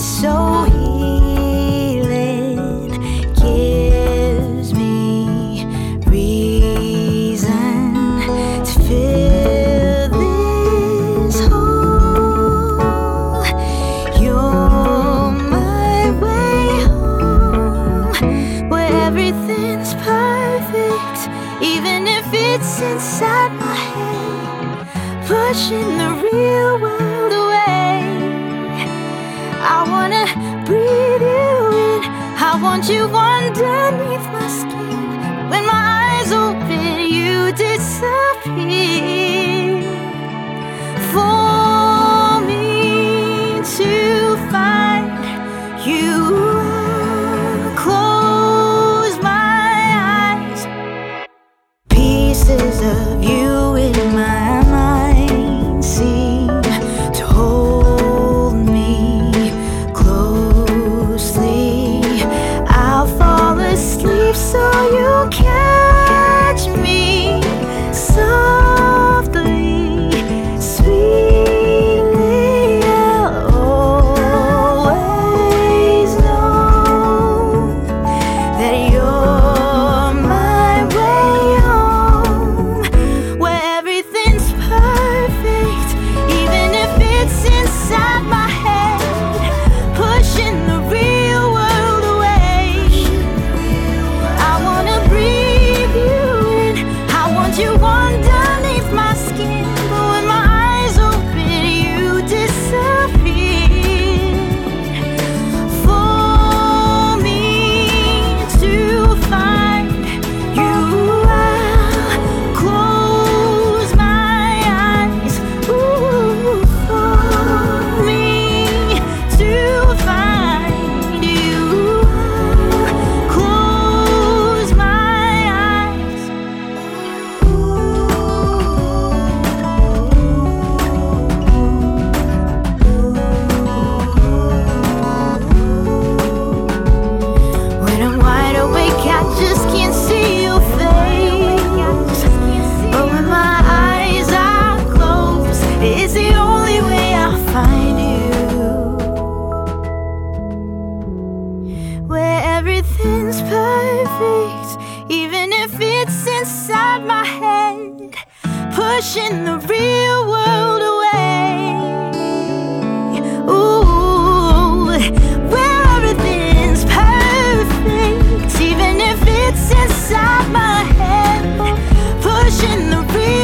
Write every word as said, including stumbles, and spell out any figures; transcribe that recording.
is so healing, gives me reason to fill this hole. You're my way home, where everything's perfect, even if it's inside my head, pushing the real world away. I wanna breathe you in, I want you underneath my skin. When my eyes open, you disappear. For me to find you, I close my eyes. Pieces of you in my mind seem to hold perfect, even if it's inside my head, pushing the real world away. Ooh, where everything's perfect, even if it's inside my head, pushing the real